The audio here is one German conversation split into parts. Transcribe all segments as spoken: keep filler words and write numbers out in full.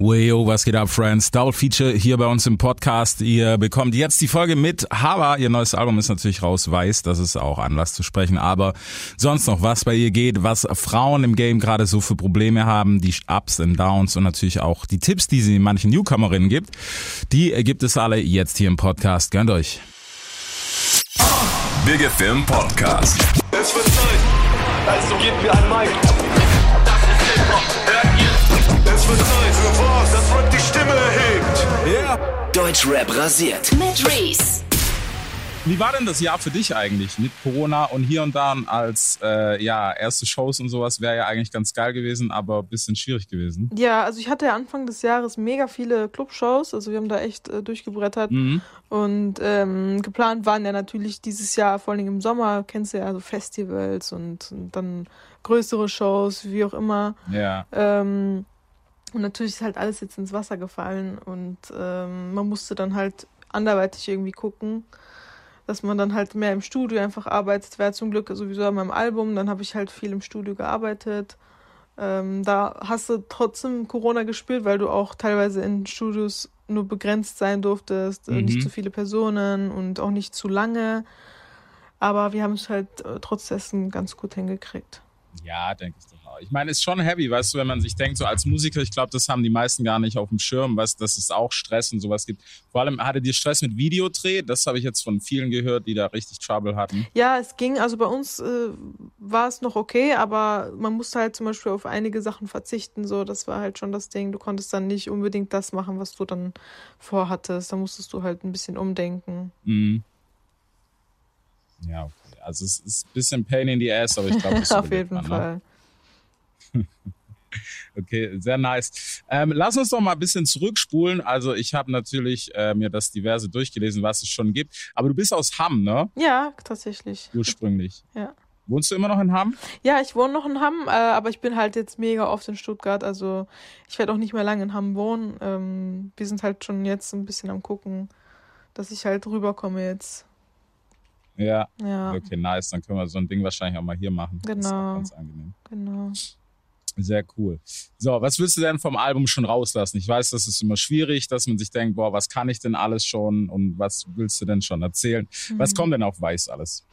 Weyo, was geht ab, Friends? Double Feature hier bei uns im Podcast. Ihr bekommt jetzt die Folge mit Hava. Ihr neues Album ist natürlich raus, Weiß. Das ist auch Anlass zu sprechen. Aber sonst noch, was bei ihr geht, was Frauen im Game gerade so für Probleme haben, die Ups und Downs und natürlich auch die Tipps, die sie manchen Newcomerinnen gibt, die gibt es alle jetzt hier im Podcast. Gönnt euch. Big Femme Podcast. Es wird Zeit. Also gebt mir ein Mic. Das ist Es wird Zeit für was, das Rap die Stimme erhebt. Yeah. Deutsch Rap rasiert. Mit Ries. Wie war denn das Jahr für dich eigentlich mit Corona und hier und da als äh, ja, erste Shows und sowas? Wäre ja eigentlich ganz geil gewesen, aber ein bisschen schwierig gewesen. Ja, also ich hatte ja Anfang des Jahres mega viele Clubshows, also wir haben da echt äh, durchgebrettert. Mhm. Und ähm, geplant waren ja natürlich dieses Jahr, vor allem im Sommer, kennst du ja, so Festivals und, und dann größere Shows, wie auch immer. Ja. Ähm, Und natürlich ist halt alles jetzt ins Wasser gefallen und ähm, man musste dann halt anderweitig irgendwie gucken, dass man dann halt mehr im Studio einfach arbeitet. Wäre zum Glück sowieso an meinem Album, dann habe ich halt viel im Studio gearbeitet. Ähm, da hast du trotzdem Corona gespielt, weil du auch teilweise in Studios nur begrenzt sein durftest, mhm. nicht zu viele Personen und auch nicht zu lange. Aber wir haben es halt äh, trotz dessen ganz gut hingekriegt. Ja, denke ich doch. Ich meine, es ist schon heavy, weißt du, wenn man sich denkt, so als Musiker, ich glaube, das haben die meisten gar nicht auf dem Schirm, weißt du, dass es auch Stress und sowas gibt. Vor allem, hattet ihr Stress mit Videodreh? Das habe ich jetzt von vielen gehört, die da richtig Trouble hatten. Ja, es ging, also bei uns äh, war es noch okay, aber man musste halt zum Beispiel auf einige Sachen verzichten, so, das war halt schon das Ding, du konntest dann nicht unbedingt das machen, was du dann vorhattest, da musstest du halt ein bisschen umdenken. Mhm. Ja, okay. Also es ist ein bisschen Pain in the Ass, aber ich glaube, das auf jeden man, Fall. Ne? Okay, sehr nice. Ähm, lass uns doch mal ein bisschen zurückspulen. Also ich habe natürlich äh, mir das diverse durchgelesen, was es schon gibt. Aber du bist aus Hamm, ne? Ja, tatsächlich. Ursprünglich. Ja. Wohnst du immer noch in Hamm? Ja, ich wohne noch in Hamm, äh, aber ich bin halt jetzt mega oft in Stuttgart. Also ich werde auch nicht mehr lange in Hamm wohnen. Ähm, wir sind halt schon jetzt ein bisschen am Gucken, dass ich halt rüberkomme jetzt. Ja. ja, okay, nice. Dann können wir so ein Ding wahrscheinlich auch mal hier machen. Genau. Das ist auch ganz angenehm. Genau. Sehr cool. So, was willst du denn vom Album schon rauslassen? Ich weiß, das ist immer schwierig, dass man sich denkt, boah, was kann ich denn alles schon und was willst du denn schon erzählen? Mhm. Was kommt denn auf Weiß alles?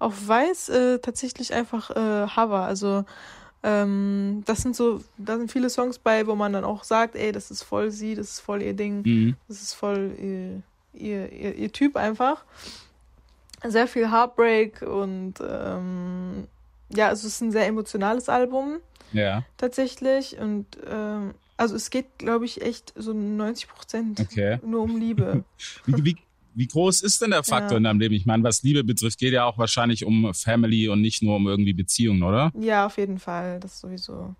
Auf Weiß äh, tatsächlich einfach äh, Hava. Also ähm, das sind so, da sind viele Songs bei, wo man dann auch sagt, ey, das ist voll sie, das ist voll ihr Ding, mhm. das ist voll ihr, ihr, ihr, ihr Typ einfach. Sehr viel Heartbreak und ähm, ja, also es ist ein sehr emotionales Album. Ja. Tatsächlich. Und ähm, also es geht, glaube ich, echt so neunzig Prozent okay. nur um Liebe. wie, wie, wie groß ist denn der Faktor ja. in deinem Leben? Ich meine, was Liebe betrifft, geht ja auch wahrscheinlich um Family und nicht nur um irgendwie Beziehungen, oder? Ja, auf jeden Fall. Das sowieso.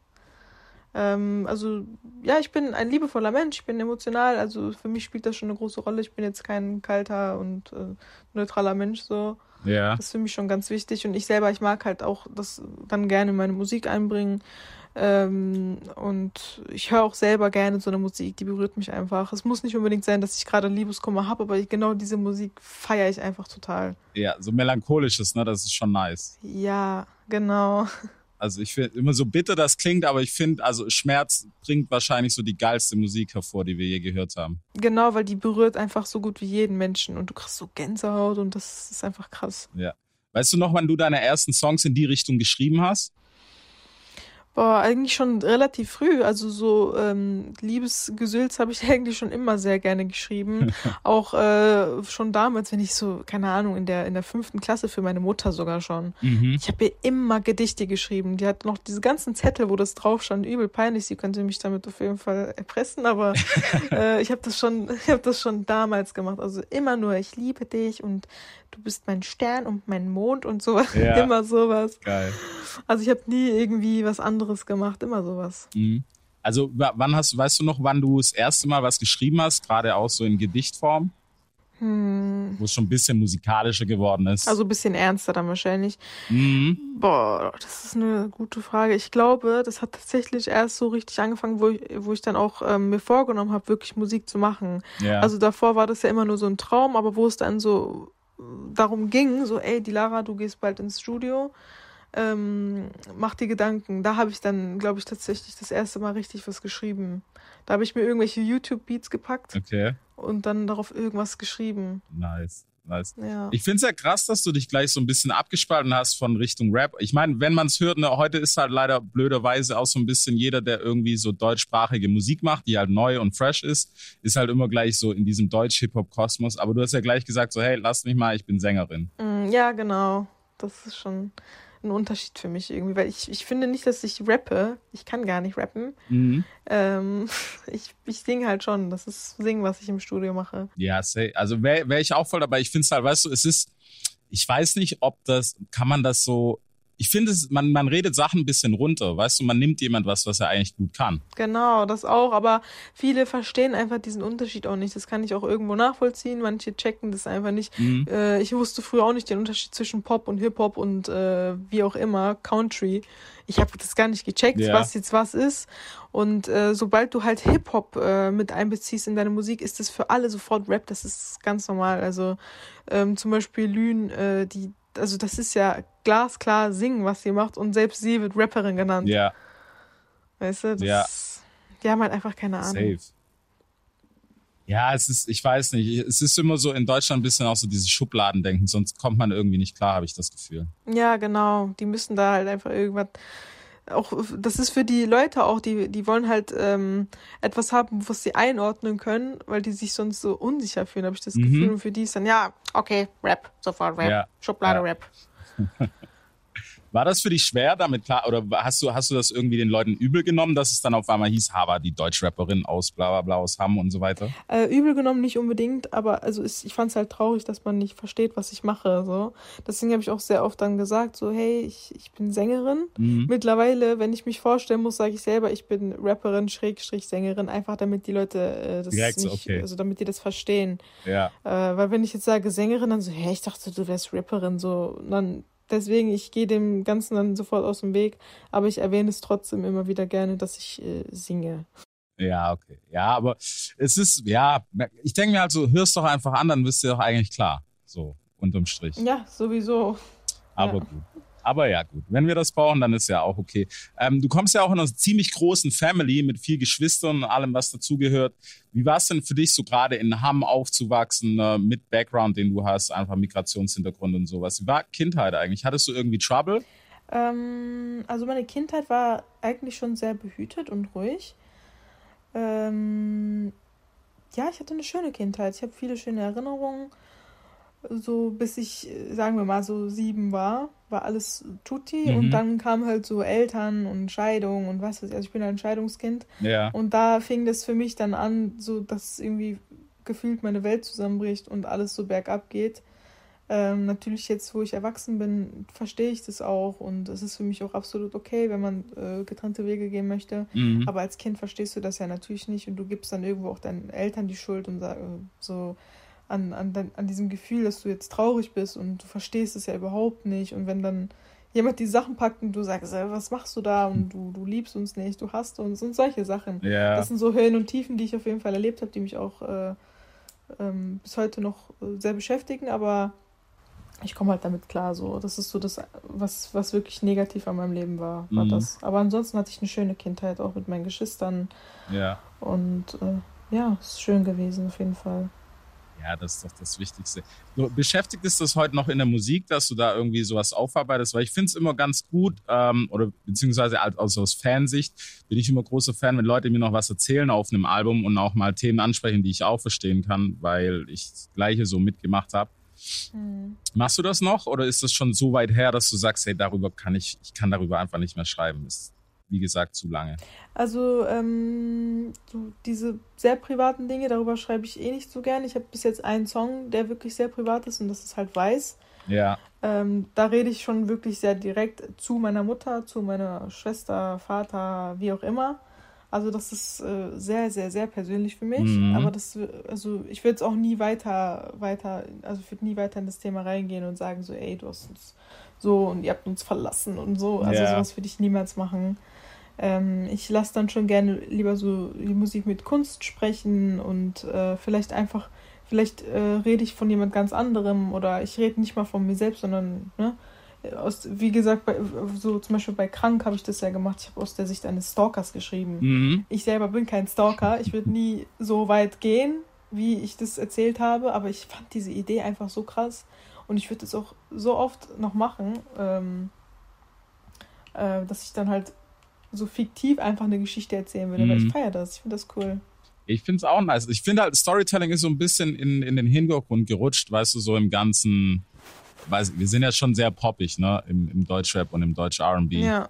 Ähm, also, ja, ich bin ein liebevoller Mensch. Ich bin emotional. Also für mich spielt das schon eine große Rolle. Ich bin jetzt kein kalter und äh, neutraler Mensch so. Ja. Das ist für mich schon ganz wichtig und ich selber, ich mag halt auch das dann gerne meine Musik einbringen ähm, und ich höre auch selber gerne so eine Musik, die berührt mich einfach. Es muss nicht unbedingt sein, dass ich gerade Liebeskummer habe, aber ich, genau diese Musik feiere ich einfach total. Ja, so melancholisches, ne, das ist schon nice. Ja, genau. Also ich finde, immer so bitter das klingt, aber ich finde, also Schmerz bringt wahrscheinlich so die geilste Musik hervor, die wir je gehört haben. Genau, weil die berührt einfach so gut wie jeden Menschen und du kriegst so Gänsehaut und das ist einfach krass. Ja. Weißt du noch, wann du deine ersten Songs in die Richtung geschrieben hast? Boah, eigentlich schon relativ früh. Also so ähm, Liebesgesülz habe ich eigentlich schon immer sehr gerne geschrieben. Auch äh, schon damals, wenn ich so, keine Ahnung, in der in der fünften Klasse für meine Mutter sogar schon. Mhm. Ich habe ihr immer Gedichte geschrieben. Die hat noch diese ganzen Zettel, wo das drauf stand, übel peinlich. Sie könnte mich damit auf jeden Fall erpressen, aber äh, ich habe das schon, ich habe das schon damals gemacht. Also immer nur, ich liebe dich und du bist mein Stern und mein Mond und sowas. Ja. Immer sowas. Geil. Also ich habe nie irgendwie was anderes gemacht, immer sowas. Mhm. Also wann hast, weißt du noch, wann du das erste Mal was geschrieben hast, gerade auch so in Gedichtform? Hm. Wo es schon ein bisschen musikalischer geworden ist. Also ein bisschen ernster dann wahrscheinlich. Mhm. Boah, das ist eine gute Frage. Ich glaube, das hat tatsächlich erst so richtig angefangen, wo ich, wo ich dann auch ähm, mir vorgenommen habe, wirklich Musik zu machen. Ja. Also davor war das ja immer nur so ein Traum, aber wo es dann so darum ging, so ey, Dilara, du gehst bald ins Studio. ähm, mach dir Gedanken. Da habe ich dann, glaube ich, tatsächlich das erste Mal richtig was geschrieben. Da habe ich mir irgendwelche YouTube-Beats gepackt okay. und dann darauf irgendwas geschrieben. Nice. Nice. Ja. Ich finde es ja krass, dass du dich gleich so ein bisschen abgespalten hast von Richtung Rap. Ich meine, wenn man es hört, ne, heute ist halt leider blöderweise auch so ein bisschen jeder, der irgendwie so deutschsprachige Musik macht, die halt neu und fresh ist, ist halt immer gleich so in diesem Deutsch-Hip-Hop-Kosmos. Aber du hast ja gleich gesagt so, hey, lass mich mal, ich bin Sängerin. Ja, genau. Das ist schon ein Unterschied für mich irgendwie, weil ich, ich finde nicht, dass ich rappe. Ich kann gar nicht rappen. Mhm. Ähm, ich, ich singe halt schon. Das ist Singen, was ich im Studio mache. Ja, say. Also wäre wär ich auch voll dabei. Ich finde es halt, weißt du, es ist, ich weiß nicht, ob das, kann man das so, ich finde, man, man redet Sachen ein bisschen runter, weißt du, man nimmt jemand was, was er eigentlich gut kann. Genau, das auch, aber viele verstehen einfach diesen Unterschied auch nicht, das kann ich auch irgendwo nachvollziehen, manche checken das einfach nicht. Mhm. Äh, ich wusste früher auch nicht den Unterschied zwischen Pop und Hip-Hop und äh, wie auch immer, Country. Ich habe das gar nicht gecheckt, ja. was jetzt was ist. Und äh, sobald du halt Hip-Hop äh, mit einbeziehst in deine Musik, ist das für alle sofort Rap, das ist ganz normal. Also ähm, zum Beispiel Lünen, äh, die also das ist ja glasklar Singen, was sie macht und selbst sie wird Rapperin genannt. Ja. Weißt du, das ja. ist, die haben halt einfach keine Ahnung. Safe. Ja, es ist, ich weiß nicht, es ist immer so in Deutschland ein bisschen auch so dieses Schubladendenken, sonst kommt man irgendwie nicht klar, habe ich das Gefühl. Ja, genau, die müssen da halt einfach irgendwas... Auch das ist für die Leute auch, die, die wollen halt ähm, etwas haben, was sie einordnen können, weil die sich sonst so unsicher fühlen, habe ich das mhm. Gefühl. Und für die ist dann, ja, okay, Rap, sofort Rap, ja. Schublade ja. Rap. War das für dich schwer, damit klar, oder hast du, hast du das irgendwie den Leuten übel genommen, dass es dann auf einmal hieß, Hava, die Deutschrapperin aus bla bla bla aus Hamm und so weiter? Äh, übel genommen nicht unbedingt, aber also ist, ich fand es halt traurig, dass man nicht versteht, was ich mache. So. Deswegen habe ich auch sehr oft dann gesagt, so hey, ich, ich bin Sängerin. Mhm. Mittlerweile, wenn ich mich vorstellen muss, sage ich selber, ich bin Rapperin, Schrägstrich Sängerin, einfach damit die Leute äh, das Direkt, nicht, okay. also damit die das verstehen. Ja. Äh, weil wenn ich jetzt sage Sängerin, dann so, hey, ich dachte, du wärst Rapperin, so, und dann deswegen, ich gehe dem Ganzen dann sofort aus dem Weg, aber ich erwähne es trotzdem immer wieder gerne, dass ich äh, singe. Ja, okay. Ja, aber es ist, ja, ich denke mir halt so, hörst doch einfach an, dann bist du doch eigentlich klar, so unterm Strich. Ja, sowieso. Aber ja. gut. Aber ja, gut. Wenn wir das brauchen, dann ist ja auch okay. Ähm, du kommst ja auch in einer ziemlich großen Family mit vier Geschwistern und allem, was dazugehört. Wie war es denn für dich, so gerade in Hamm aufzuwachsen, äh, mit Background, den du hast, einfach Migrationshintergrund und sowas? Wie war Kindheit eigentlich? Hattest du irgendwie Trouble? Ähm, also meine Kindheit war eigentlich schon sehr behütet und ruhig. Ähm, ja, ich hatte eine schöne Kindheit. Ich habe viele schöne Erinnerungen. So bis ich, sagen wir mal, so sieben war, war alles tutti. Mhm. Und dann kamen halt so Eltern und Scheidung und was weiß ich. Also ich bin ein Scheidungskind. Ja. Und da fing das für mich dann an, so dass irgendwie gefühlt meine Welt zusammenbricht und alles so bergab geht. Ähm, natürlich jetzt, wo ich erwachsen bin, verstehe ich das auch. Und es ist für mich auch absolut okay, wenn man äh, getrennte Wege gehen möchte. Mhm. Aber als Kind verstehst du das ja natürlich nicht. Und du gibst dann irgendwo auch deinen Eltern die Schuld und sag, so... An, an, an diesem Gefühl, dass du jetzt traurig bist und du verstehst es ja überhaupt nicht. Und wenn dann jemand die Sachen packt und du sagst, was machst du da? Und du, du liebst uns nicht, du hasst uns und solche Sachen. Yeah. Das sind so Höhen und Tiefen, die ich auf jeden Fall erlebt habe, die mich auch äh, ähm, bis heute noch sehr beschäftigen. Aber ich komme halt damit klar. So. Das ist so das, was, was wirklich negativ an meinem Leben war. war mm. das. Aber ansonsten hatte ich eine schöne Kindheit, auch mit meinen Geschwistern. Yeah. Und äh, ja, es ist schön gewesen auf jeden Fall. Ja, das ist doch das Wichtigste. So, beschäftigt ist das heute noch in der Musik, dass du da irgendwie sowas aufarbeitest? Weil ich finde es immer ganz gut, ähm, oder beziehungsweise also aus Fansicht bin ich immer großer Fan, wenn Leute mir noch was erzählen auf einem Album und auch mal Themen ansprechen, die ich auch verstehen kann, weil ich das Gleiche so mitgemacht habe. Mhm. Machst du das noch oder ist das schon so weit her, dass du sagst, hey, darüber kann ich, ich kann darüber einfach nicht mehr schreiben? Das ist, wie gesagt, zu lange. Also ähm, so diese sehr privaten Dinge, darüber schreibe ich eh nicht so gern. Ich habe bis jetzt einen Song, der wirklich sehr privat ist und das ist halt Vice. Ja. Ähm, da rede ich schon wirklich sehr direkt zu meiner Mutter, zu meiner Schwester, Vater, wie auch immer. Also das ist äh, sehr, sehr, sehr persönlich für mich. Mhm. Aber das, also ich würde es auch nie weiter, weiter, also ich würde nie weiter in das Thema reingehen und sagen so, ey, du hast uns so und ihr habt uns verlassen und so. Also ja. sowas würde ich niemals machen. Ähm, ich lasse dann schon gerne lieber so die Musik mit Kunst sprechen und äh, vielleicht einfach, vielleicht äh, rede ich von jemand ganz anderem oder ich rede nicht mal von mir selbst, sondern ne, aus, wie gesagt, bei, so zum Beispiel bei Krank habe ich das ja gemacht. Ich habe aus der Sicht eines Stalkers geschrieben. Mhm. Ich selber bin kein Stalker. Ich würde nie so weit gehen, wie ich das erzählt habe. Aber ich fand diese Idee einfach so krass. Und ich würde es auch so oft noch machen, ähm, äh, dass ich dann halt so fiktiv einfach eine Geschichte erzählen würde. Mhm. Weil ich feiere das. Ich finde das cool. Ich finde es auch nice. Ich finde halt, Storytelling ist so ein bisschen in, in den Hintergrund gerutscht, weißt du, so im ganzen... Weiß, wir sind ja schon sehr poppig, ne? Im, im Deutschrap und im Deutsch-R and B. Ja.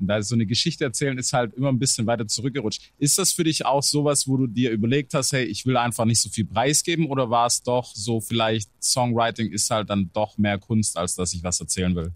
Und da so eine Geschichte erzählen, ist halt immer ein bisschen weiter zurückgerutscht. Ist das für dich auch sowas, wo du dir überlegt hast, hey, ich will einfach nicht so viel preisgeben? Oder war es doch so, vielleicht Songwriting ist halt dann doch mehr Kunst, als dass ich was erzählen will?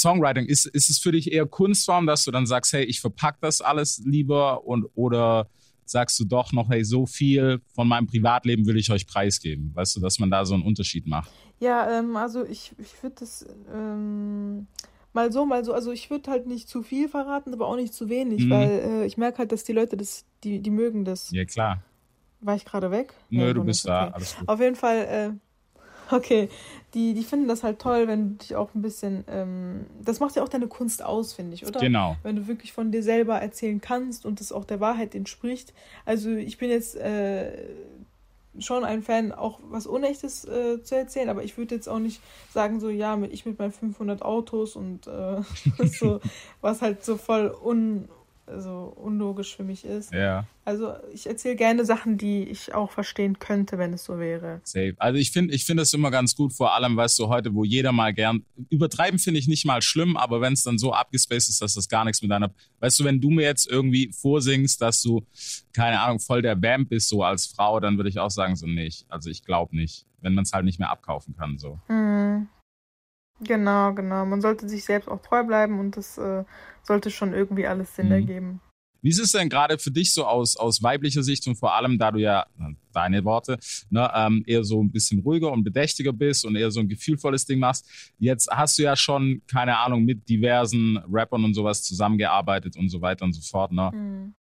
Songwriting, ist, ist es für dich eher Kunstform, dass du dann sagst, hey, ich verpack das alles lieber, und oder sagst du doch noch, hey, so viel von meinem Privatleben will ich euch preisgeben? Weißt du, dass man da so einen Unterschied macht? Ja, ähm, also ich, ich würde das ähm, mal so, mal so, also ich würde halt nicht zu viel verraten, aber auch nicht zu wenig, mhm. weil äh, ich merke halt, dass die Leute das, die, die mögen das. Ja, klar. War ich gerade weg? Nö, ja, du bist da, okay. Alles gut. Auf jeden Fall, äh, okay, die, die finden das halt toll, wenn du dich auch ein bisschen, ähm, das macht ja auch deine Kunst aus, finde ich, oder? Genau. Wenn du wirklich von dir selber erzählen kannst und das auch der Wahrheit entspricht. Also ich bin jetzt äh, schon ein Fan, auch was Unechtes äh, zu erzählen, aber ich würde jetzt auch nicht sagen, so ja, mit, ich mit meinen fünfhundert Autos und äh, so, was halt so voll un, also unlogisch für mich ist. Ja. Also ich erzähle gerne Sachen, die ich auch verstehen könnte, wenn es so wäre. Safe. Also ich finde ich finde das immer ganz gut, vor allem, weißt du, heute, wo jeder mal gern, übertreiben finde ich nicht mal schlimm, aber wenn es dann so abgespaced ist, dass das gar nichts mit deiner, weißt du, wenn du mir jetzt irgendwie vorsingst, dass du, keine Ahnung, voll der Vamp bist, so als Frau, dann würde ich auch sagen, so nicht, also ich glaube nicht, wenn man es halt nicht mehr abkaufen kann, so. Mhm. Genau, genau. Man sollte sich selbst auch treu bleiben und das äh, sollte schon irgendwie alles Sinn mhm. ergeben. Wie ist es denn gerade für dich so aus, aus weiblicher Sicht und vor allem, da du ja, deine Worte, ne, ähm, eher so ein bisschen ruhiger und bedächtiger bist und eher so ein gefühlvolles Ding machst, jetzt hast du ja schon, keine Ahnung, mit diversen Rappern und sowas zusammengearbeitet und so weiter und so fort, ne? Mhm.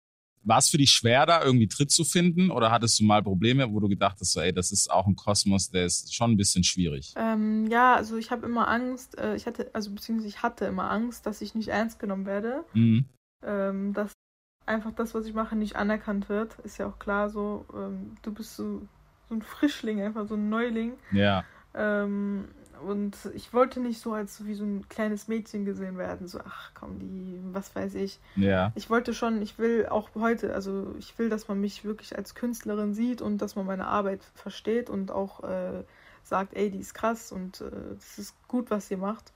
War es für dich schwer, da irgendwie Tritt zu finden? Oder hattest du mal Probleme, wo du gedacht hast, so, ey, das ist auch ein Kosmos, der ist schon ein bisschen schwierig? Ähm, ja, also ich habe immer Angst, äh, ich hatte, also beziehungsweise ich hatte immer Angst, dass ich nicht ernst genommen werde. Mhm. Ähm, dass einfach das, was ich mache, nicht anerkannt wird. Ist ja auch klar so, ähm, du bist so, so ein Frischling, einfach so ein Neuling. Ja. Ähm, und ich wollte nicht so als wie so ein kleines Mädchen gesehen werden, so ach komm, die, was weiß ich. Ja. Ich wollte schon, ich will auch heute, also ich will, dass man mich wirklich als Künstlerin sieht und dass man meine Arbeit versteht und auch äh, sagt, ey, die ist krass und äh, das ist gut, was sie macht.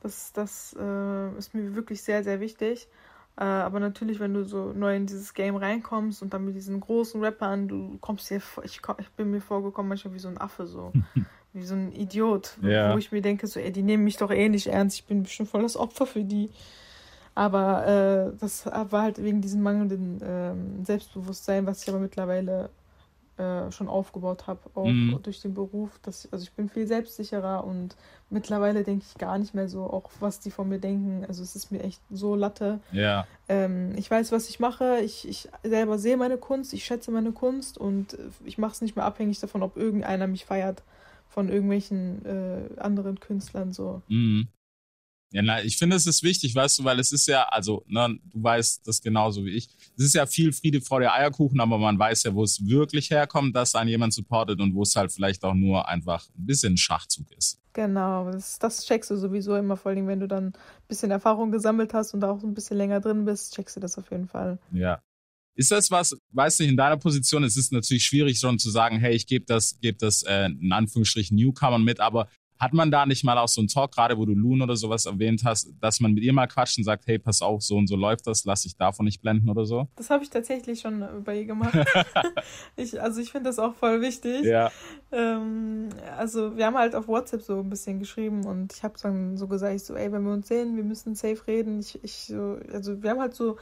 Das, das äh, ist mir wirklich sehr, sehr wichtig. Äh, aber natürlich, wenn du so neu in dieses Game reinkommst und dann mit diesen großen Rappern, du kommst dir, ich, ich bin mir vorgekommen manchmal wie so ein Affe, so. Wie so ein Idiot, yeah. Wo ich mir denke, so, ey, die nehmen mich doch eh nicht ernst, ich bin bestimmt voll das Opfer für die. Aber äh, das war halt wegen diesem mangelnden ähm, Selbstbewusstsein, was ich aber mittlerweile äh, schon aufgebaut habe, auch mm. durch den Beruf. Dass, also ich bin viel selbstsicherer und mittlerweile denke ich gar nicht mehr so, auch was die von mir denken. Also es ist mir echt so Latte. Yeah. Ähm, ich weiß, was ich mache, ich, ich selber sehe meine Kunst, ich schätze meine Kunst und ich mache es nicht mehr abhängig davon, ob irgendeiner mich feiert. Von irgendwelchen äh, anderen Künstlern so. Mhm. Ja, na, ich finde, es ist wichtig, weißt du, weil es ist ja, also, ne, du weißt das genauso wie ich. Es ist ja viel Friede, Freude, Eierkuchen, aber man weiß ja, wo es wirklich herkommt, dass einen jemand supportet und wo es halt vielleicht auch nur einfach ein bisschen Schachzug ist. Genau, das, das checkst du sowieso immer, vor allem, wenn du dann ein bisschen Erfahrung gesammelt hast und da auch ein bisschen länger drin bist, checkst du das auf jeden Fall. Ja. Ist das was, weiß nicht, in deiner Position, es ist natürlich schwierig schon zu sagen, hey, ich gebe das, geb das äh, in Anführungsstrichen Newcomern mit, aber hat man da nicht mal auch so einen Talk, gerade wo du Lun oder sowas erwähnt hast, dass man mit ihr mal quatscht und sagt, hey, pass auf, so und so läuft das, lass dich davon nicht blenden oder so? Das habe ich tatsächlich schon bei ihr gemacht. ich, also ich finde das auch voll wichtig. Ja. Ähm, also wir haben halt auf WhatsApp so ein bisschen geschrieben und ich habe dann so gesagt, ich so, ey, wenn wir uns sehen, wir müssen safe reden. Ich, ich so, also wir haben halt so,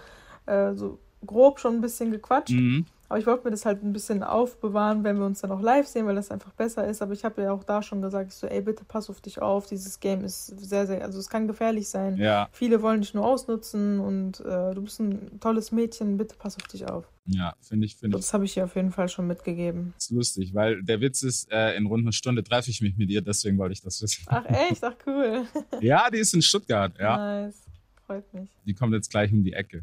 äh, so grob schon ein bisschen gequatscht, mhm. Aber ich wollte mir das halt ein bisschen aufbewahren, wenn wir uns dann auch live sehen, weil das einfach besser ist. Aber ich habe ja auch da schon gesagt, ich so, ey, bitte pass auf dich auf. Dieses Game ist sehr, sehr, also es kann gefährlich sein. Ja. Viele wollen dich nur ausnutzen und äh, du bist ein tolles Mädchen, bitte pass auf dich auf. Ja, finde ich, finde ich. Das habe ich dir auf jeden Fall schon mitgegeben. Das ist lustig, weil der Witz ist, äh, in rund einer Stunde treffe ich mich mit ihr, deswegen wollte ich das wissen. Ach echt? Ach cool. Ja, die ist in Stuttgart, ja. Nice, freut mich. Die kommt jetzt gleich um die Ecke.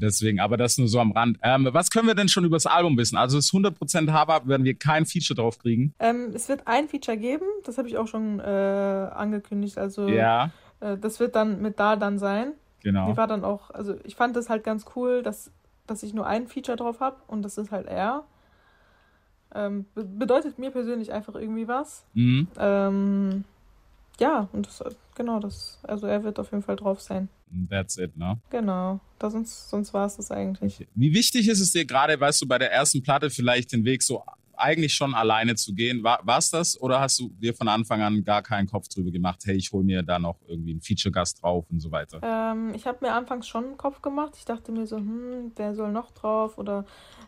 Deswegen, aber das nur so am Rand. Ähm, was können wir denn schon über das Album wissen? Also das hundert Prozent Hava werden wir kein Feature drauf kriegen. Ähm, es wird ein Feature geben, das habe ich auch schon äh, angekündigt. Also ja. äh, das wird dann mit da dann sein. Genau. Die war dann auch, also ich fand das halt ganz cool, dass, dass ich nur ein Feature drauf habe und das ist halt er. Ähm, be- bedeutet mir persönlich einfach irgendwie was. Mhm. Ähm, ja, und das, genau, das, also er wird auf jeden Fall drauf sein. That's it, ne? Genau, da sonst, sonst war es das eigentlich. Wie wichtig ist es dir gerade, weißt du, bei der ersten Platte vielleicht den Weg so eigentlich schon alleine zu gehen? War es das oder hast du dir von Anfang an gar keinen Kopf drüber gemacht, hey, ich hole mir da noch irgendwie einen Feature-Gast drauf und so weiter? Ähm, ich habe mir anfangs schon einen Kopf gemacht. Ich dachte mir so, hm, wer soll noch drauf? Oder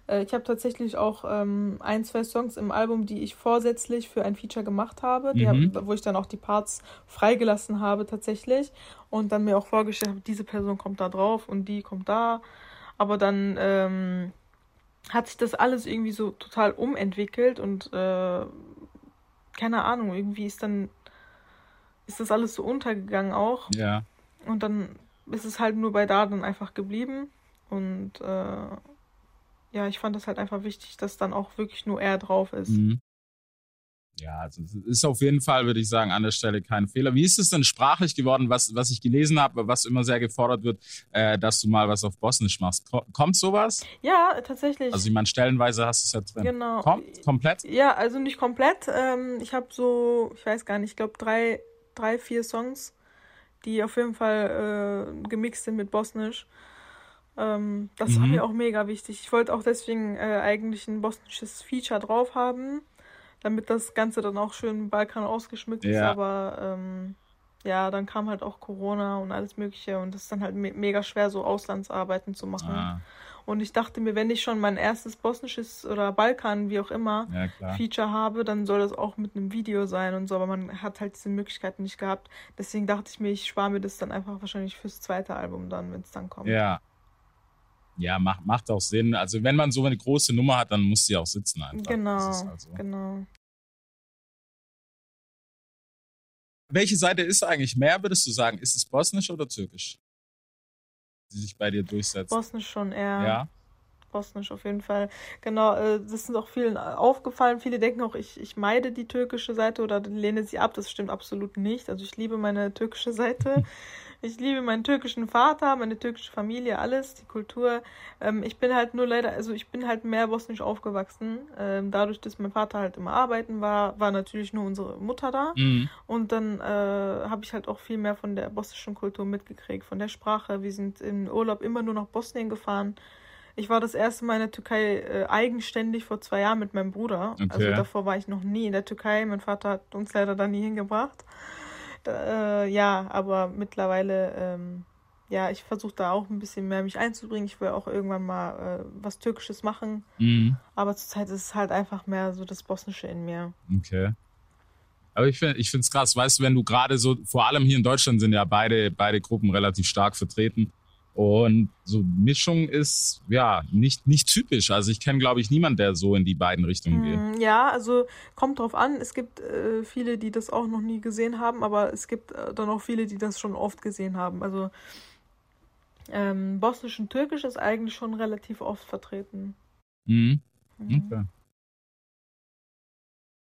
äh, ich habe tatsächlich auch ähm, ein, zwei Songs im Album, die ich vorsätzlich für ein Feature gemacht habe, die mhm. hab, wo ich dann auch die Parts freigelassen habe tatsächlich und dann mir auch vorgestellt habe, diese Person kommt da drauf und die kommt da. Aber dann... Ähm, hat sich das alles irgendwie so total umentwickelt und äh, keine Ahnung, irgendwie ist dann ist das alles so untergegangen auch. Ja. Und dann ist es halt nur bei da dann einfach geblieben und äh, ja, ich fand das halt einfach wichtig, dass dann auch wirklich nur er drauf ist. Mhm. Ja, also es ist auf jeden Fall, würde ich sagen, an der Stelle kein Fehler. Wie ist es denn sprachlich geworden, was, was ich gelesen habe, was immer sehr gefordert wird, äh, dass du mal was auf Bosnisch machst? Kommt sowas? Ja, tatsächlich. Also ich meine, stellenweise hast du es ja drin. Genau. Kommt? Komplett? Ja, also nicht komplett. Ähm, ich habe so, ich weiß gar nicht, ich glaube drei, drei, vier Songs, die auf jeden Fall äh, gemixt sind mit Bosnisch. Ähm, das mhm. war mir auch mega wichtig. Ich wollte auch deswegen äh, eigentlich ein bosnisches Feature drauf haben, damit das Ganze dann auch schön im Balkan ausgeschmückt ja. ist, aber ähm, ja, dann kam halt auch Corona und alles mögliche und das ist dann halt me- mega schwer, so Auslandsarbeiten zu machen. Ah. Und ich dachte mir, wenn ich schon mein erstes bosnisches oder Balkan, wie auch immer, ja, Feature habe, dann soll das auch mit einem Video sein und so, aber man hat halt diese Möglichkeiten nicht gehabt. Deswegen dachte ich mir, ich spare mir das dann einfach wahrscheinlich fürs zweite Album dann, wenn es dann kommt. Ja. Ja, macht, macht auch Sinn. Also wenn man so eine große Nummer hat, dann muss sie auch sitzen einfach. Genau, das ist halt so. Genau. Welche Seite ist eigentlich mehr, würdest du sagen? Ist es bosnisch oder türkisch, die sich bei dir durchsetzt? Bosnisch schon eher. Ja? Bosnisch auf jeden Fall. Genau, das ist auch vielen aufgefallen. Viele denken auch, ich, ich meide die türkische Seite oder lehne sie ab. Das stimmt absolut nicht. Also ich liebe meine türkische Seite. Ich liebe meinen türkischen Vater, meine türkische Familie, alles, die Kultur. Ähm, ich bin halt nur leider, also ich bin halt mehr bosnisch aufgewachsen. Ähm, dadurch, dass mein Vater halt immer arbeiten war, war natürlich nur unsere Mutter da. Mhm. Und dann äh, habe ich halt auch viel mehr von der bosnischen Kultur mitgekriegt, von der Sprache. Wir sind im Urlaub immer nur nach Bosnien gefahren. Ich war das erste Mal in der Türkei äh, eigenständig vor zwei Jahren mit meinem Bruder. Okay. Also davor war ich noch nie in der Türkei. Mein Vater hat uns leider da nie hingebracht. Da, äh, ja, aber mittlerweile, ähm, ja, ich versuche da auch ein bisschen mehr mich einzubringen. Ich will auch irgendwann mal äh, was Türkisches machen. Mhm. Aber zurzeit ist es halt einfach mehr so das Bosnische in mir. Okay. Aber ich finde ich finde es krass, weißt du, wenn du gerade so, vor allem hier in Deutschland sind ja beide, beide Gruppen relativ stark vertreten. Und so Mischung ist, ja, nicht, nicht typisch. Also ich kenne, glaube ich, niemanden, der so in die beiden Richtungen mm, geht. Ja, also kommt drauf an. Es gibt äh, viele, die das auch noch nie gesehen haben, aber es gibt äh, dann auch viele, die das schon oft gesehen haben. Also ähm, Bosnisch und Türkisch ist eigentlich schon relativ oft vertreten. Mm. Okay.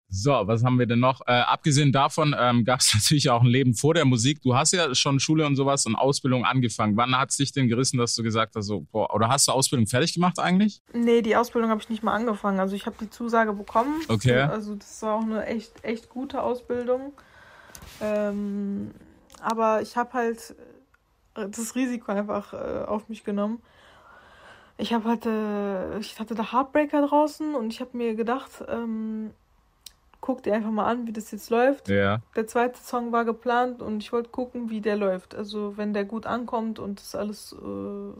So, was haben wir denn noch? Äh, abgesehen davon ähm, gab es natürlich auch ein Leben vor der Musik. Du hast ja schon Schule und sowas und Ausbildung angefangen. Wann hat es dich denn gerissen, dass du gesagt hast, so, boah, oder hast du Ausbildung fertig gemacht eigentlich? Nee, die Ausbildung habe ich nicht mal angefangen. Also ich habe die Zusage bekommen. Okay. Also das war auch eine echt, echt gute Ausbildung. Ähm, aber ich habe halt das Risiko einfach äh, auf mich genommen. Ich habe halt, äh, ich hatte da Heartbreaker draußen und ich habe mir gedacht, ähm, guck dir einfach mal an, wie das jetzt läuft. Yeah. Der zweite Song war geplant und ich wollte gucken, wie der läuft. Also wenn der gut ankommt und das alles äh,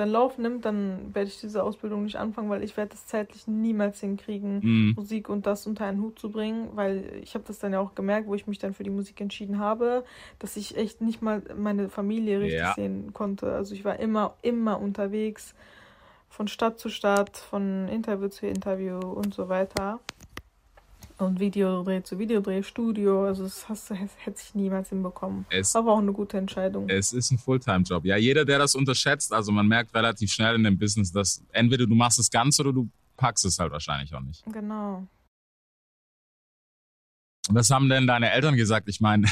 seinen Lauf nimmt, dann werde ich diese Ausbildung nicht anfangen, weil ich werde das zeitlich niemals hinkriegen, mhm. Musik und das unter einen Hut zu bringen, weil ich habe das dann ja auch gemerkt, wo ich mich dann für die Musik entschieden habe, dass ich echt nicht mal meine Familie richtig ja. sehen konnte. Also ich war immer, immer unterwegs, von Stadt zu Stadt, von Interview zu Interview und so weiter. Und Videodreh zu Videodreh, Studio, also das hast du, hätte ich niemals hinbekommen. Es war aber auch eine gute Entscheidung. Es ist ein Fulltime-Job. Ja, jeder, der das unterschätzt, also man merkt relativ schnell in dem Business, dass entweder du machst es ganz oder du packst es halt wahrscheinlich auch nicht. Genau. Was haben denn deine Eltern gesagt? Ich meine,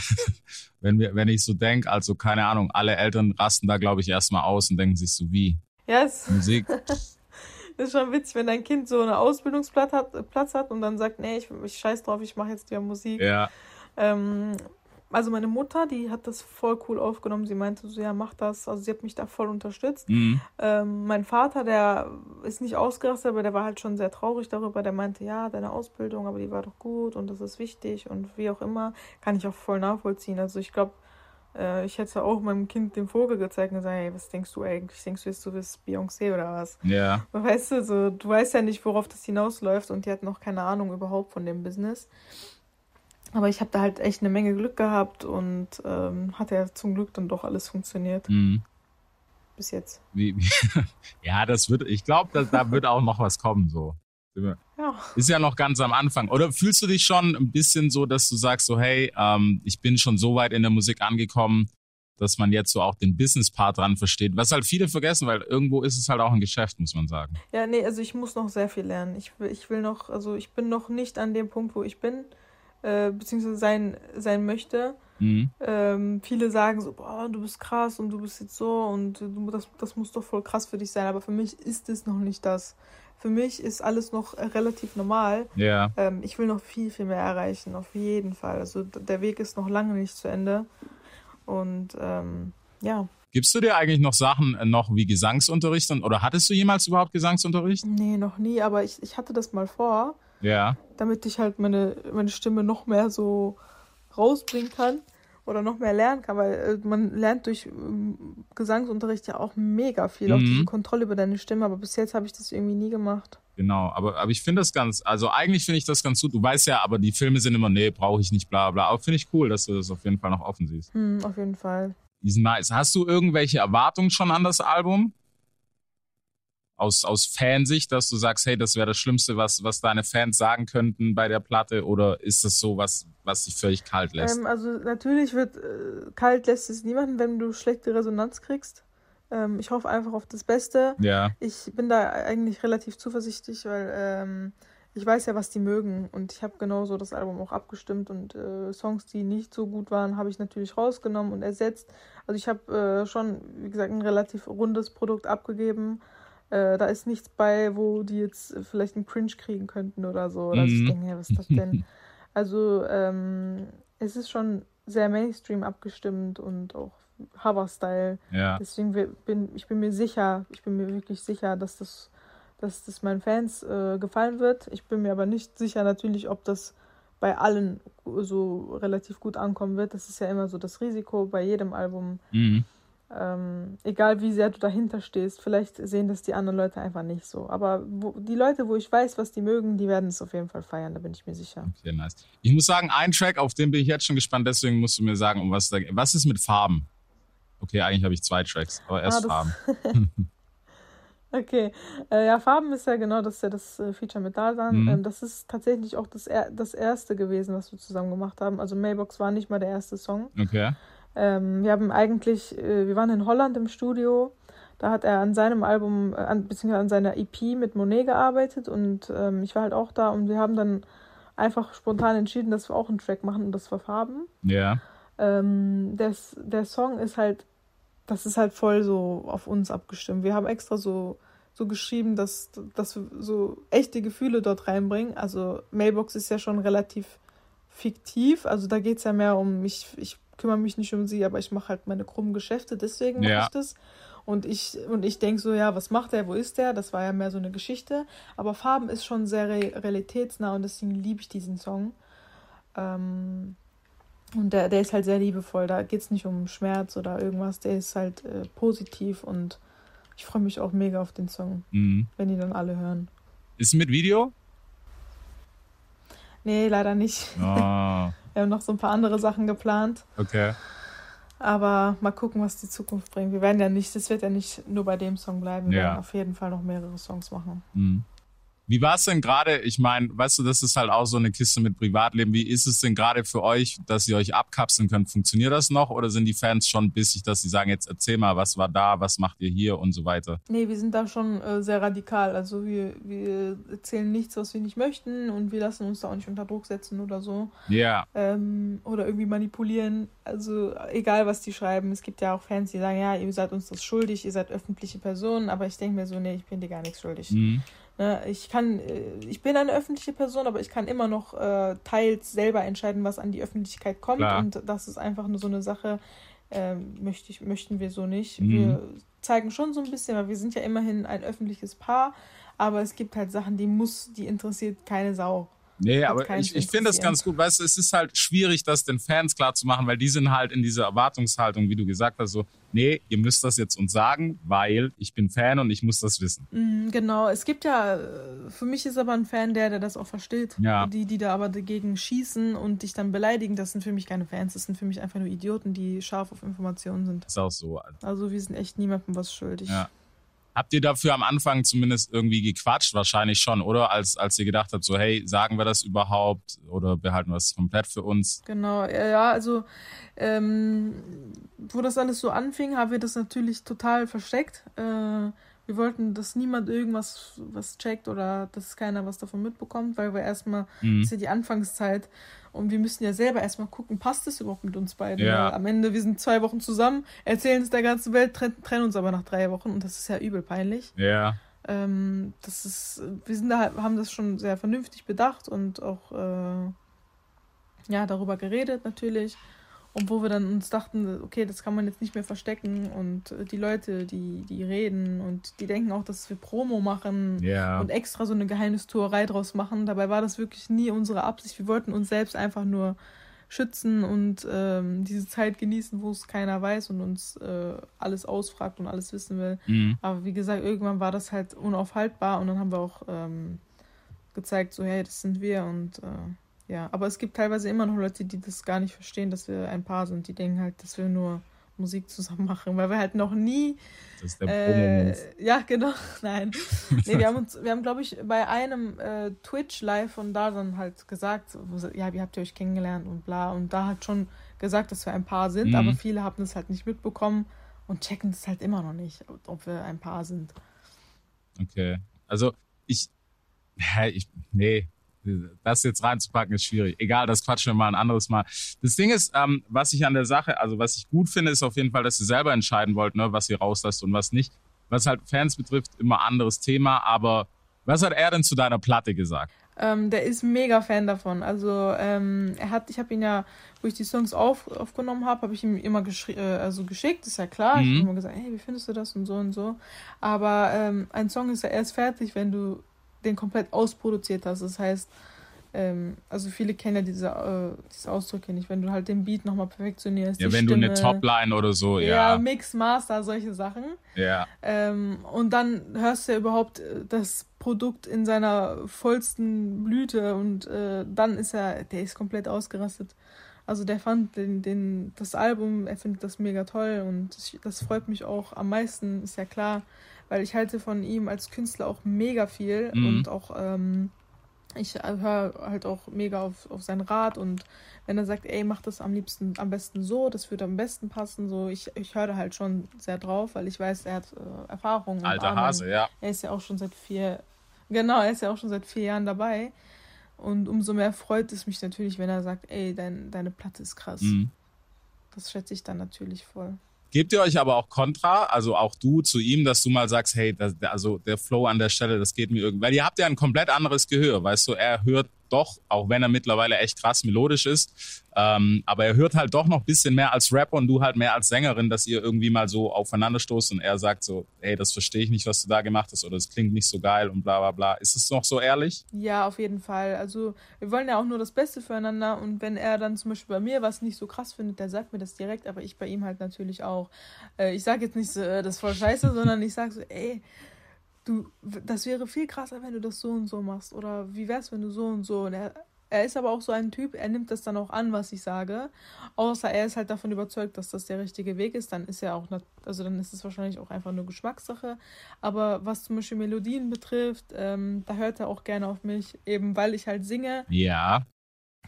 wenn wir, wenn ich so denke, also keine Ahnung, alle Eltern rasten da, glaube ich, erstmal aus und denken sich so, wie? Yes. Musik. Das ist schon witzig, wenn dein Kind so einen Ausbildungsplatz hat, Platz hat und dann sagt, nee, ich, ich scheiß drauf, ich mache jetzt wieder Musik. Ja. Ähm, also meine Mutter, die hat das voll cool aufgenommen. Sie meinte so, ja, mach das. Also sie hat mich da voll unterstützt. Mhm. Ähm, mein Vater, der ist nicht ausgerastet, aber der war halt schon sehr traurig darüber. Der meinte, ja, deine Ausbildung, aber die war doch gut und das ist wichtig und wie auch immer. Kann ich auch voll nachvollziehen. Also ich glaube, ich hätte auch meinem Kind den Vogel gezeigt und gesagt, hey, was denkst du eigentlich? Denkst du jetzt, du bist Beyoncé oder was? Ja. Yeah. Weißt du, so, du weißt ja nicht, worauf das hinausläuft und die hat noch keine Ahnung überhaupt von dem Business. Aber ich habe da halt echt eine Menge Glück gehabt und ähm, hat ja zum Glück dann doch alles funktioniert. Mhm. Bis jetzt. Wie, wie, ja, das wird, ich glaube, da wird auch noch was kommen, so. Ja. Ist ja noch ganz am Anfang. Oder fühlst du dich schon ein bisschen so, dass du sagst so, hey, ähm, ich bin schon so weit in der Musik angekommen, dass man jetzt so auch den Business-Part dran versteht, was halt viele vergessen, weil irgendwo ist es halt auch ein Geschäft, muss man sagen. Ja, nee, also ich muss noch sehr viel lernen. Ich will, ich will noch, also ich bin noch nicht an dem Punkt, wo ich bin, äh, beziehungsweise sein, sein möchte. Mhm. Ähm, viele sagen so, boah, du bist krass und du bist jetzt so und du, das, das muss doch voll krass für dich sein, aber für mich ist es noch nicht das. Für mich ist alles noch relativ normal. Yeah. Ähm, ich will noch viel, viel mehr erreichen, auf jeden Fall. Also der Weg ist noch lange nicht zu Ende. Und ähm, ja. Gibst du dir eigentlich noch Sachen noch wie Gesangsunterricht? Oder hattest du jemals überhaupt Gesangsunterricht? Nee, noch nie, aber ich, ich hatte das mal vor. Ja. Yeah. Damit ich halt meine, meine Stimme noch mehr so rausbringen kann. Oder noch mehr lernen kann, weil man lernt durch Gesangsunterricht ja auch mega viel, mhm. auch diese Kontrolle über deine Stimme, aber bis jetzt habe ich das irgendwie nie gemacht. Genau, aber, aber ich finde das ganz, also eigentlich finde ich das ganz gut, du weißt ja, aber die Filme sind immer, nee, brauche ich nicht, bla bla, aber finde ich cool, dass du das auf jeden Fall noch offen siehst. Mhm, auf jeden Fall. Diesen nice. Hast du irgendwelche Erwartungen schon an das Album? Aus, aus Fansicht, dass du sagst, hey, das wäre das Schlimmste, was, was deine Fans sagen könnten bei der Platte, oder ist das so was, was dich völlig kalt lässt? Ähm, also natürlich wird, äh, kalt lässt es niemanden, wenn du schlechte Resonanz kriegst. Ähm, ich hoffe einfach auf das Beste. Ja. Ich bin da eigentlich relativ zuversichtlich, weil ähm, ich weiß ja, was die mögen und ich habe genauso das Album auch abgestimmt und äh, Songs, die nicht so gut waren, habe ich natürlich rausgenommen und ersetzt. Also ich habe äh, schon, wie gesagt, ein relativ rundes Produkt abgegeben. Äh, da ist nichts bei, wo die jetzt vielleicht einen Cringe kriegen könnten oder so. Oder mhm. ich denke, ja, was ist das denn? Also ähm, es ist schon sehr Mainstream abgestimmt und auch Hover-Style. Ja. Deswegen bin ich bin mir sicher, ich bin mir wirklich sicher, dass das, dass das meinen Fans äh, gefallen wird. Ich bin mir aber nicht sicher natürlich, ob das bei allen so relativ gut ankommen wird. Das ist ja immer so das Risiko bei jedem Album. Mhm. Ähm, egal wie sehr du dahinter stehst, vielleicht sehen das die anderen Leute einfach nicht so. Aber wo, die Leute, wo ich weiß, was die mögen, die werden es auf jeden Fall feiern, da bin ich mir sicher. Okay, nice. Ich muss sagen, ein Track, auf den bin ich jetzt schon gespannt, deswegen musst du mir sagen, um was da, was ist mit Farben? Okay, eigentlich habe ich zwei Tracks, aber erst ah, Farben. Okay, äh, ja, Farben ist ja genau, das ist ja das äh, Feature mit Dalsan. Mhm. Ähm, das ist tatsächlich auch das, er- das erste gewesen, was wir zusammen gemacht haben. Also Mailbox war nicht mal der erste Song. Okay. Ähm, wir haben eigentlich, äh, wir waren in Holland im Studio, da hat er an seinem Album, äh, an, beziehungsweise an seiner E P mit Monet gearbeitet und ähm, ich war halt auch da und wir haben dann einfach spontan entschieden, dass wir auch einen Track machen und das verfarben. Ja. Yeah. Ähm, der, der Song ist halt, das ist halt voll so auf uns abgestimmt. Wir haben extra so, so geschrieben, dass, dass wir so echte Gefühle dort reinbringen. Also Mailbox ist ja schon relativ fiktiv, also da geht es ja mehr um, ich, ich kümmere mich nicht um sie, aber ich mache halt meine krummen Geschäfte, deswegen mache ja. ich das. Und ich, und ich denke so, ja, was macht der, wo ist der? Das war ja mehr so eine Geschichte. Aber Farben ist schon sehr re- realitätsnah und deswegen liebe ich diesen Song. Ähm, und der, der ist halt sehr liebevoll, da geht es nicht um Schmerz oder irgendwas, der ist halt äh, positiv und Ich freue mich auch mega auf den Song, mhm. wenn die dann alle hören. Ist mit Video? Nee, leider nicht. Oh. Wir haben noch so ein paar andere Sachen geplant. Okay. Aber mal gucken, was die Zukunft bringt. Wir werden ja nicht, das wird ja nicht nur bei dem Song bleiben. Wir ja. werden auf jeden Fall noch mehrere Songs machen. Mhm. Wie war es denn gerade, ich meine, weißt du, das ist halt auch so eine Kiste mit Privatleben. Wie ist es denn gerade für euch, dass ihr euch abkapseln könnt? Funktioniert das noch? Oder sind die Fans schon bissig, dass sie sagen, jetzt erzähl mal, was war da, was macht ihr hier und so weiter? Nee, wir sind da schon äh, sehr radikal. Also wir, wir erzählen nichts, was wir nicht möchten, und wir lassen uns da auch nicht unter Druck setzen oder so. Ja. Yeah. Ähm, oder irgendwie manipulieren. Also egal, was die schreiben. Es gibt ja auch Fans, die sagen, ja, ihr seid uns das schuldig, ihr seid öffentliche Personen. Aber ich denke mir so, nee, ich bin dir gar nichts schuldig. Mhm. Ich kann, ich bin eine öffentliche Person, aber ich kann immer noch äh, teils selber entscheiden, was an die Öffentlichkeit kommt. Klar. Und das ist einfach nur so eine Sache, äh, möchte ich, möchten wir so nicht. Mhm. Wir zeigen schon so ein bisschen, weil wir sind ja immerhin ein öffentliches Paar, aber es gibt halt Sachen, die muss, die interessiert keine Sau. Nee, das aber ich, ich finde das ganz gut, weißt du, es ist halt schwierig, das den Fans klarzumachen, weil die sind halt in dieser Erwartungshaltung, wie du gesagt hast, so, nee, ihr müsst das jetzt uns sagen, weil ich bin Fan und ich muss das wissen. Mm, genau, es gibt ja, für mich ist aber ein Fan der, der das auch versteht. Ja. Die, die da aber dagegen schießen und dich dann beleidigen, das sind für mich keine Fans, das sind für mich einfach nur Idioten, die scharf auf Informationen sind. Ist auch so. Also, also wir sind echt niemandem was schuldig. Ja. Habt ihr dafür am Anfang zumindest irgendwie gequatscht? Wahrscheinlich schon, oder? Als, als ihr gedacht habt, so, hey, sagen wir das überhaupt oder behalten wir es komplett für uns? Genau, ja, also ähm, wo das alles so anfing, haben wir das natürlich total versteckt. Äh, wir wollten, dass niemand irgendwas was checkt oder dass keiner was davon mitbekommt, weil wir erstmal, mhm. das ist ja die Anfangszeit, und wir müssen ja selber erstmal gucken, passt es überhaupt mit uns beiden? Ja. Am Ende, wir sind zwei Wochen zusammen, erzählen es der ganzen Welt, trennen, trennen uns aber nach drei Wochen, und das ist ja übel peinlich. Ja. Ähm, das ist, wir sind da, haben das schon sehr vernünftig bedacht und auch äh, ja, darüber geredet natürlich. Und wo wir dann uns dachten, okay, das kann man jetzt nicht mehr verstecken, und die Leute, die, die reden und die denken auch, dass wir Promo machen yeah. und extra so eine Geheimnistuerei draus machen. Dabei war das wirklich nie unsere Absicht. Wir wollten uns selbst einfach nur schützen und ähm, diese Zeit genießen, wo es keiner weiß und uns äh, alles ausfragt und alles wissen will. Mhm. Aber wie gesagt, irgendwann war das halt unaufhaltbar, und dann haben wir auch ähm, gezeigt, so, hey, das sind wir, und... Äh, ja, aber es gibt teilweise immer noch Leute, die das gar nicht verstehen, dass wir ein Paar sind. Die denken halt, dass wir nur Musik zusammen machen, weil wir halt noch nie... Das ist der äh, ja, genau. Nein. Nee, wir haben, uns, wir haben, glaube ich, bei einem äh, Twitch-Live von da dann halt gesagt, ja, wie habt ihr euch kennengelernt und bla. Und da hat schon gesagt, dass wir ein Paar sind, mhm. aber viele haben das halt nicht mitbekommen und checken das halt immer noch nicht, ob wir ein Paar sind. Okay. Also, ich... ich nee... Das jetzt reinzupacken ist schwierig. Egal, das quatschen wir mal ein anderes Mal. Das Ding ist, ähm, was ich an der Sache, also was ich gut finde, ist auf jeden Fall, dass ihr selber entscheiden wollt, ne, was ihr rauslasst und was nicht. Was halt Fans betrifft, immer anderes Thema. Aber was hat er denn zu deiner Platte gesagt? Ähm, der ist mega Fan davon. Also ähm, er hat, ich habe ihn ja, wo ich die Songs auf, aufgenommen habe, habe ich ihm immer geschri- äh, also geschickt, ist ja klar. Mhm. Ich habe immer gesagt, hey, wie findest du das und so und so. Aber ähm, ein Song ist ja erst fertig, wenn du den komplett ausproduziert hast. Das heißt, ähm, also viele kennen ja diese, äh, diese Ausdrücke nicht, wenn du halt den Beat nochmal perfektionierst. Ja, wenn Stimme, du eine Topline oder so, ja. Ja, Mix, Master, solche Sachen. Ja. Ähm, und dann hörst du ja überhaupt das Produkt in seiner vollsten Blüte, und äh, dann ist er, der ist komplett ausgerastet. Also der fand den, den, das Album, er findet das mega toll, und das freut mich auch am meisten, ist ja klar. Weil ich halte von ihm als Künstler auch mega viel, mhm. und auch ähm, ich höre halt auch mega auf, auf seinen Rat, und wenn er sagt, ey, mach das am liebsten, am besten so, das würde am besten passen, so, ich, ich höre da halt schon sehr drauf, weil ich weiß, er hat äh, Erfahrung. Alter Hase, ja. Er ist ja auch schon seit vier, genau, er ist ja auch schon seit vier Jahren dabei, und umso mehr freut es mich natürlich, wenn er sagt, ey, dein, deine Platte ist krass. Mhm. Das schätze ich dann natürlich voll. Gebt ihr euch aber auch Kontra, also auch du zu ihm, dass du mal sagst, hey, das, also der Flow an der Stelle, das geht mir irgendwie. Weil ihr habt ja ein komplett anderes Gehör, weißt du, er hört doch, auch wenn er mittlerweile echt krass melodisch ist, ähm, aber er hört halt doch noch ein bisschen mehr als Rapper und du halt mehr als Sängerin, dass ihr irgendwie mal so aufeinander stoßt und er sagt so, hey, das verstehe ich nicht, was du da gemacht hast oder das klingt nicht so geil und bla bla bla. Ist es noch so ehrlich? Ja, auf jeden Fall. Also wir wollen ja auch nur das Beste füreinander und wenn er dann zum Beispiel bei mir was nicht so krass findet, der sagt mir das direkt, aber ich bei ihm halt natürlich auch. Äh, ich sage jetzt nicht so, das ist voll scheiße, sondern ich sage so, ey, du, das wäre viel krasser, wenn du das so und so machst. Oder wie wär's, wenn du so und so. Und er, er ist aber auch so ein Typ, er nimmt das dann auch an, was ich sage. Außer er ist halt davon überzeugt, dass das der richtige Weg ist. Dann ist ja auch, also dann ist es wahrscheinlich auch einfach nur Geschmackssache. Aber was zum Beispiel Melodien betrifft, ähm, da hört er auch gerne auf mich, eben weil ich halt singe. Ja.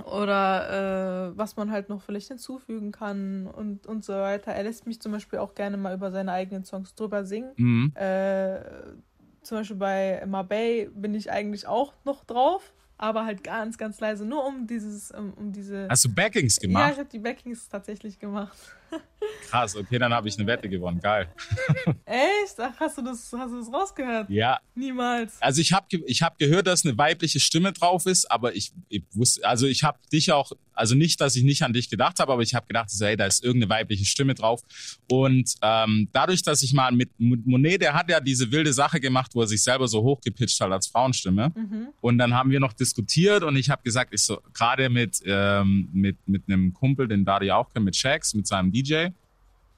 Oder äh, was man halt noch vielleicht hinzufügen kann und, und so weiter. Er lässt mich zum Beispiel auch gerne mal über seine eigenen Songs drüber singen. Mhm. Äh, Zum Beispiel bei Marbey bin ich eigentlich auch noch drauf, aber halt ganz, ganz leise, nur um dieses, um, um diese... Hast du Backings gemacht? Ja, ich habe die Backings tatsächlich gemacht. Krass, okay, dann habe ich eine Wette gewonnen, geil. Echt? Ach, hast du das, hast du das rausgehört? Ja. Niemals. Also ich habe ich hab gehört, dass eine weibliche Stimme drauf ist, aber ich, ich wusste, also ich habe dich auch, also nicht, dass ich nicht an dich gedacht habe, aber ich habe gedacht, so, hey, da ist irgendeine weibliche Stimme drauf. Und ähm, dadurch, dass ich mal mit Monet, der hat ja diese wilde Sache gemacht, wo er sich selber so hochgepitcht hat als Frauenstimme. Mhm. Und dann haben wir noch diskutiert und ich habe gesagt, ich so, gerade mit, ähm, mit, mit einem Kumpel, den Dari auch kennt, mit Shax, mit seinem D J.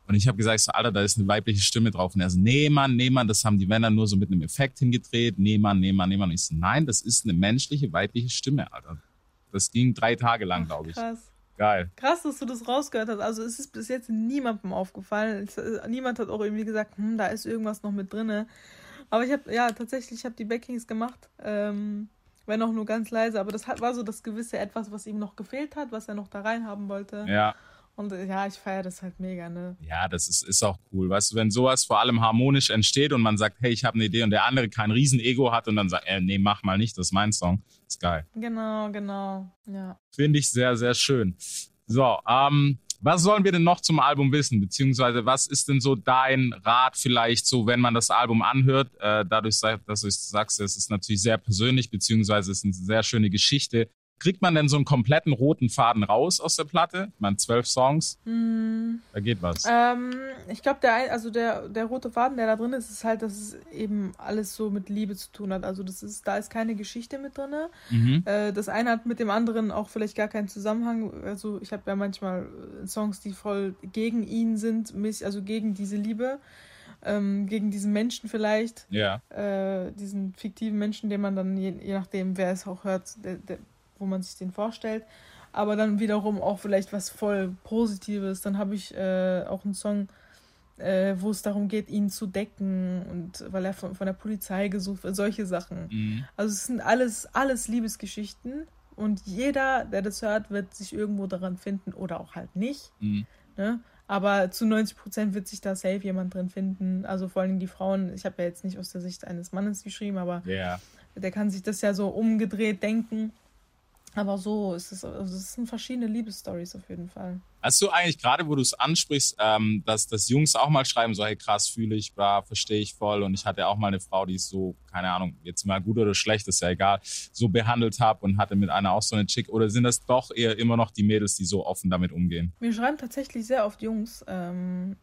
Und ich habe gesagt, ich so, Alter, da ist eine weibliche Stimme drauf. Und er so, nee, Mann, nee, Mann, das haben die Männer nur so mit einem Effekt hingedreht. Nee, Mann, nee, Mann, nee, Mann. Und ich so, nein, das ist eine menschliche, weibliche Stimme, Alter. Das ging drei Tage lang, glaube ich. Krass. Geil. Krass, dass du das rausgehört hast. Also es ist bis jetzt niemandem aufgefallen. Es, niemand hat auch irgendwie gesagt, hm, da ist irgendwas noch mit drin. Aber ich habe, ja, tatsächlich, ich habe die Backings gemacht. Ähm, wenn auch nur ganz leise. Aber das war so das gewisse Etwas, was ihm noch gefehlt hat, was er noch da reinhaben wollte. Ja. Und ja, ich feiere das halt mega, ne? Ja, das ist, ist auch cool. Weißt du, wenn sowas vor allem harmonisch entsteht und man sagt, hey, ich habe eine Idee und der andere kein Riesen-Ego hat und dann sagt, äh, nee, mach mal nicht, das ist mein Song. Ist geil. Genau, genau, ja. Finde ich sehr, sehr schön. So, ähm, was sollen wir denn noch zum Album wissen? Beziehungsweise, was ist denn so dein Rat vielleicht so, wenn man das Album anhört? Äh, dadurch, dass du sagst, es ist natürlich sehr persönlich, beziehungsweise es ist eine sehr schöne Geschichte. Kriegt man denn so einen kompletten roten Faden raus aus der Platte? Ich meine, zwölf Songs, mm. da geht was. Ähm, ich glaube, der, also der, der rote Faden, der da drin ist, ist halt, dass es eben alles so mit Liebe zu tun hat. Also das ist, da ist keine Geschichte mit drin. Mhm. Äh, das eine hat mit dem anderen auch vielleicht gar keinen Zusammenhang. Also ich habe ja manchmal Songs, die voll gegen ihn sind, also gegen diese Liebe. Ähm, gegen diesen Menschen vielleicht. Ja. Äh, diesen fiktiven Menschen, den man dann, je, je nachdem, wer es auch hört, der, der wo man sich den vorstellt, aber dann wiederum auch vielleicht was voll Positives. Dann habe ich äh, auch einen Song, äh, wo es darum geht, ihn zu decken und weil er von, von der Polizei gesucht wird, solche Sachen. Mhm. Also es sind alles, alles Liebesgeschichten und jeder, der das hört, wird sich irgendwo daran finden oder auch halt nicht. Mhm. Ne? Aber zu neunzig Prozent wird sich da safe jemand drin finden. Also vor allem die Frauen, ich habe ja jetzt nicht aus der Sicht eines Mannes geschrieben, aber yeah. der kann sich das ja so umgedreht denken. Aber so, es, ist, also es sind verschiedene Liebesstories auf jeden Fall. Hast du eigentlich gerade, wo du es ansprichst, ähm, dass, dass Jungs auch mal schreiben, so hey krass, fühle ich, bla, verstehe ich voll und ich hatte auch mal eine Frau, die ich so, keine Ahnung, jetzt mal gut oder schlecht, ist ja egal, so behandelt habe und hatte mit einer auch so eine Chick oder sind das doch eher immer noch die Mädels, die so offen damit umgehen? Mir schreiben tatsächlich sehr oft Jungs, ähm,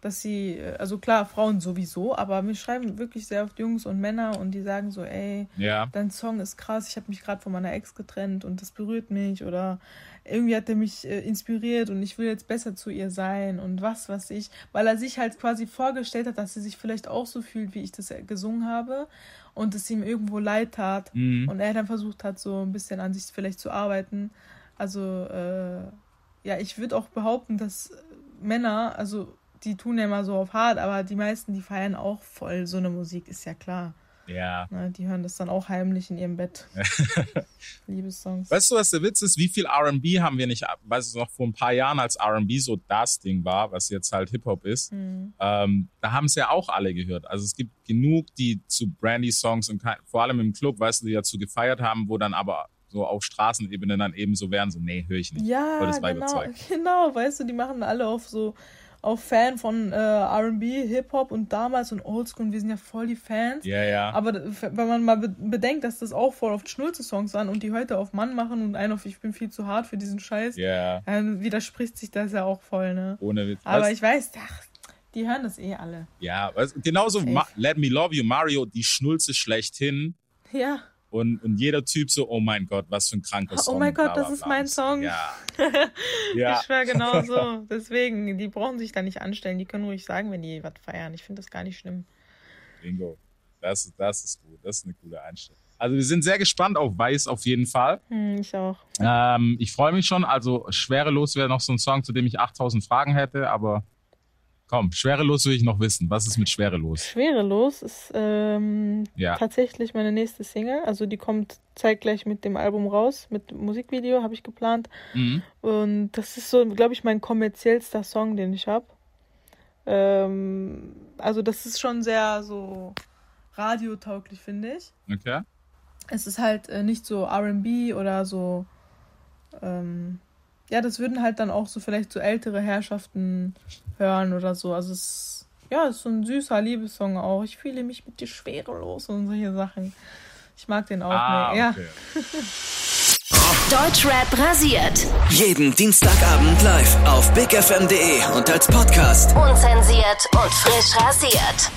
dass sie, also klar, Frauen sowieso, aber mir schreiben wirklich sehr oft Jungs und Männer und die sagen so, ey, ja. dein Song ist krass, ich habe mich gerade von meiner Ex getrennt und das berührt mich oder irgendwie hat er mich äh, inspiriert und ich will jetzt besser zu ihr sein und was, was ich, weil er sich halt quasi vorgestellt hat, dass sie sich vielleicht auch so fühlt, wie ich das gesungen habe und es ihm irgendwo leid tat mhm. und er dann versucht hat, so ein bisschen an sich vielleicht zu arbeiten. Also, äh, ja, ich würde auch behaupten, dass Männer, also die tun ja immer so auf hart, aber die meisten, die feiern auch voll so eine Musik, ist ja klar. Ja. Na, die hören das dann auch heimlich in ihrem Bett. Liebessongs. Weißt du, was der Witz ist? Wie viel R and B haben wir nicht, weißt du noch, vor ein paar Jahren, als R and B so das Ding war, was jetzt halt Hip-Hop ist, mhm. ähm, da haben es ja auch alle gehört. Also es gibt genug, die zu Brandy-Songs und vor allem im Club, weißt du, die dazu gefeiert haben, wo dann aber so auf Straßenebene dann eben so wären, so nee, höre ich nicht. Ja, genau, genau, weißt du, die machen alle auf so auch Fan von äh, R and B, Hip-Hop und damals und Oldschool, und wir sind ja voll die Fans. Ja, ja. Aber wenn man mal be- bedenkt, dass das auch voll oft Schnulze-Songs waren und die heute auf Mann machen und einen auf Ich bin viel zu hart für diesen Scheiß, ja. ähm, widerspricht sich das ja auch voll, ne? Ohne Witz. Aber was? Ich weiß, ach, die hören das eh alle. Ja, was, genauso Ma- Let Me Love You, Mario, die Schnulze schlechthin. Ja. Und, und jeder Typ so, oh mein Gott, was für ein kranker Song. Oh mein Gott, bla, bla, bla, das ist mein Song. Ja. ja. Ich schwör, genau so. Deswegen, die brauchen sich da nicht anstellen. Die können ruhig sagen, wenn die was feiern. Ich finde das gar nicht schlimm. Bingo. Das, das ist gut. Das ist eine coole Einstellung. Also wir sind sehr gespannt auf Vice auf jeden Fall. Hm, ich auch. Ähm, ich freue mich schon. Also Schwerelos wäre noch so ein Song, zu dem ich achttausend Fragen hätte. Aber komm, Schwerelos will ich noch wissen. Was ist mit Schwerelos? Schwerelos ist ähm, ja. tatsächlich meine nächste Single. Also die kommt zeitgleich mit dem Album raus, mit Musikvideo habe ich geplant. Mhm. Und das ist so, glaube ich, mein kommerziellster Song, den ich habe. Ähm, also das ist schon sehr so radiotauglich, finde ich. Okay. Es ist halt äh, nicht so R and B oder so... Ähm, ja, das würden halt dann auch so vielleicht so ältere Herrschaften hören oder so. Also es ja, es ist so ein süßer Liebessong auch. Ich fühle mich mit dir schwerelos und solche Sachen. Ich mag den auch. Ah, mehr. Okay. Ja. Deutsch Rap rasiert. Jeden Dienstagabend live auf big f m punkt de und als Podcast. Unzensiert und frisch rasiert.